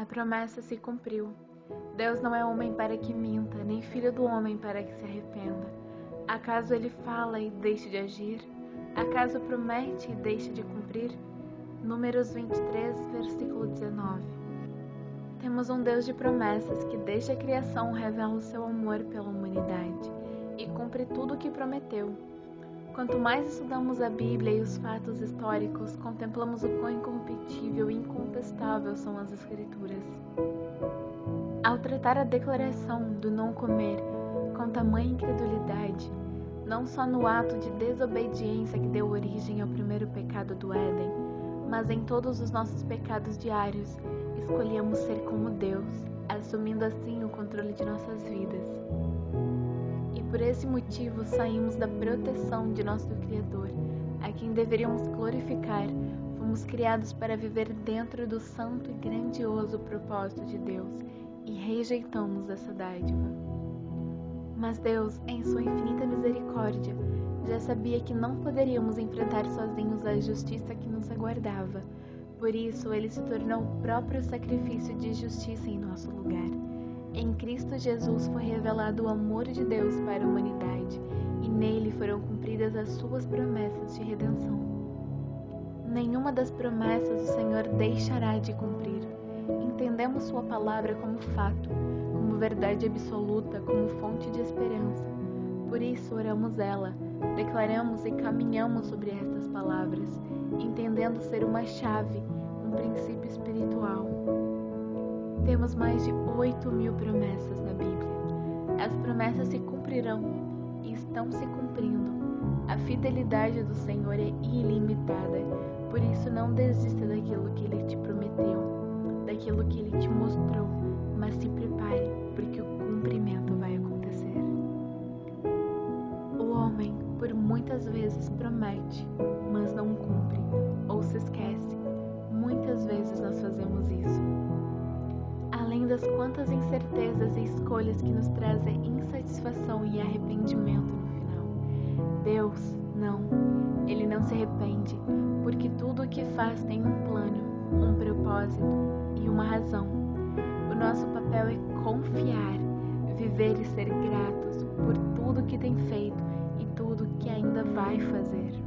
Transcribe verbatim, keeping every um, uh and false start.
A promessa se cumpriu. Deus não é homem para que minta, nem filho do homem para que se arrependa. Acaso ele fala e deixe de agir? Acaso promete e deixe de cumprir? Números vinte e três, versículo dezenove. Temos um Deus de promessas que desde a criação revela o seu amor pela humanidade e cumpre tudo o que prometeu. Quanto mais estudamos a Bíblia e os fatos históricos, contemplamos o quão incompatível e incontestável são as Escrituras. Ao tratar a declaração do não comer com tamanha incredulidade, não só no ato de desobediência que deu origem ao primeiro pecado do Éden, mas em todos os nossos pecados diários, escolhemos ser como Deus, assumindo assim o controle de nossas vidas. E por esse motivo saímos da proteção de nosso Criador, a quem deveríamos glorificar. Fomos criados para viver dentro do santo e grandioso propósito de Deus, e rejeitamos essa dádiva. Mas Deus, em sua infinita misericórdia, já sabia que não poderíamos enfrentar sozinhos a justiça que nos aguardava. Por isso, Ele se tornou o próprio sacrifício de justiça em nosso lugar. Em Cristo Jesus foi revelado o amor de Deus para a humanidade, e nele foram cumpridas as suas promessas de redenção. Nenhuma das promessas o Senhor deixará de cumprir. Entendemos sua palavra como fato, como verdade absoluta, como fonte de esperança. Por isso oramos ela, declaramos e caminhamos sobre estas palavras, entendendo ser uma chave, um princípio espiritual. Temos mais de oito mil promessas na Bíblia. As promessas se cumprirão e estão se cumprindo. A fidelidade do Senhor é ilimitada, por isso não desista daquilo que Ele te prometeu, daquilo que Ele te mostrou, mas se prepare, porque o cumprimento vai acontecer. Por muitas vezes promete, mas não cumpre, ou se esquece. Muitas vezes nós fazemos isso. Além das quantas incertezas e escolhas que nos trazem insatisfação e arrependimento no final. Deus, não, Ele não se arrepende, porque tudo o que faz tem um plano, um propósito e uma razão. O nosso papel é confiar, viver e ser gratos por tudo que tem feito e tudo que ainda vai fazer.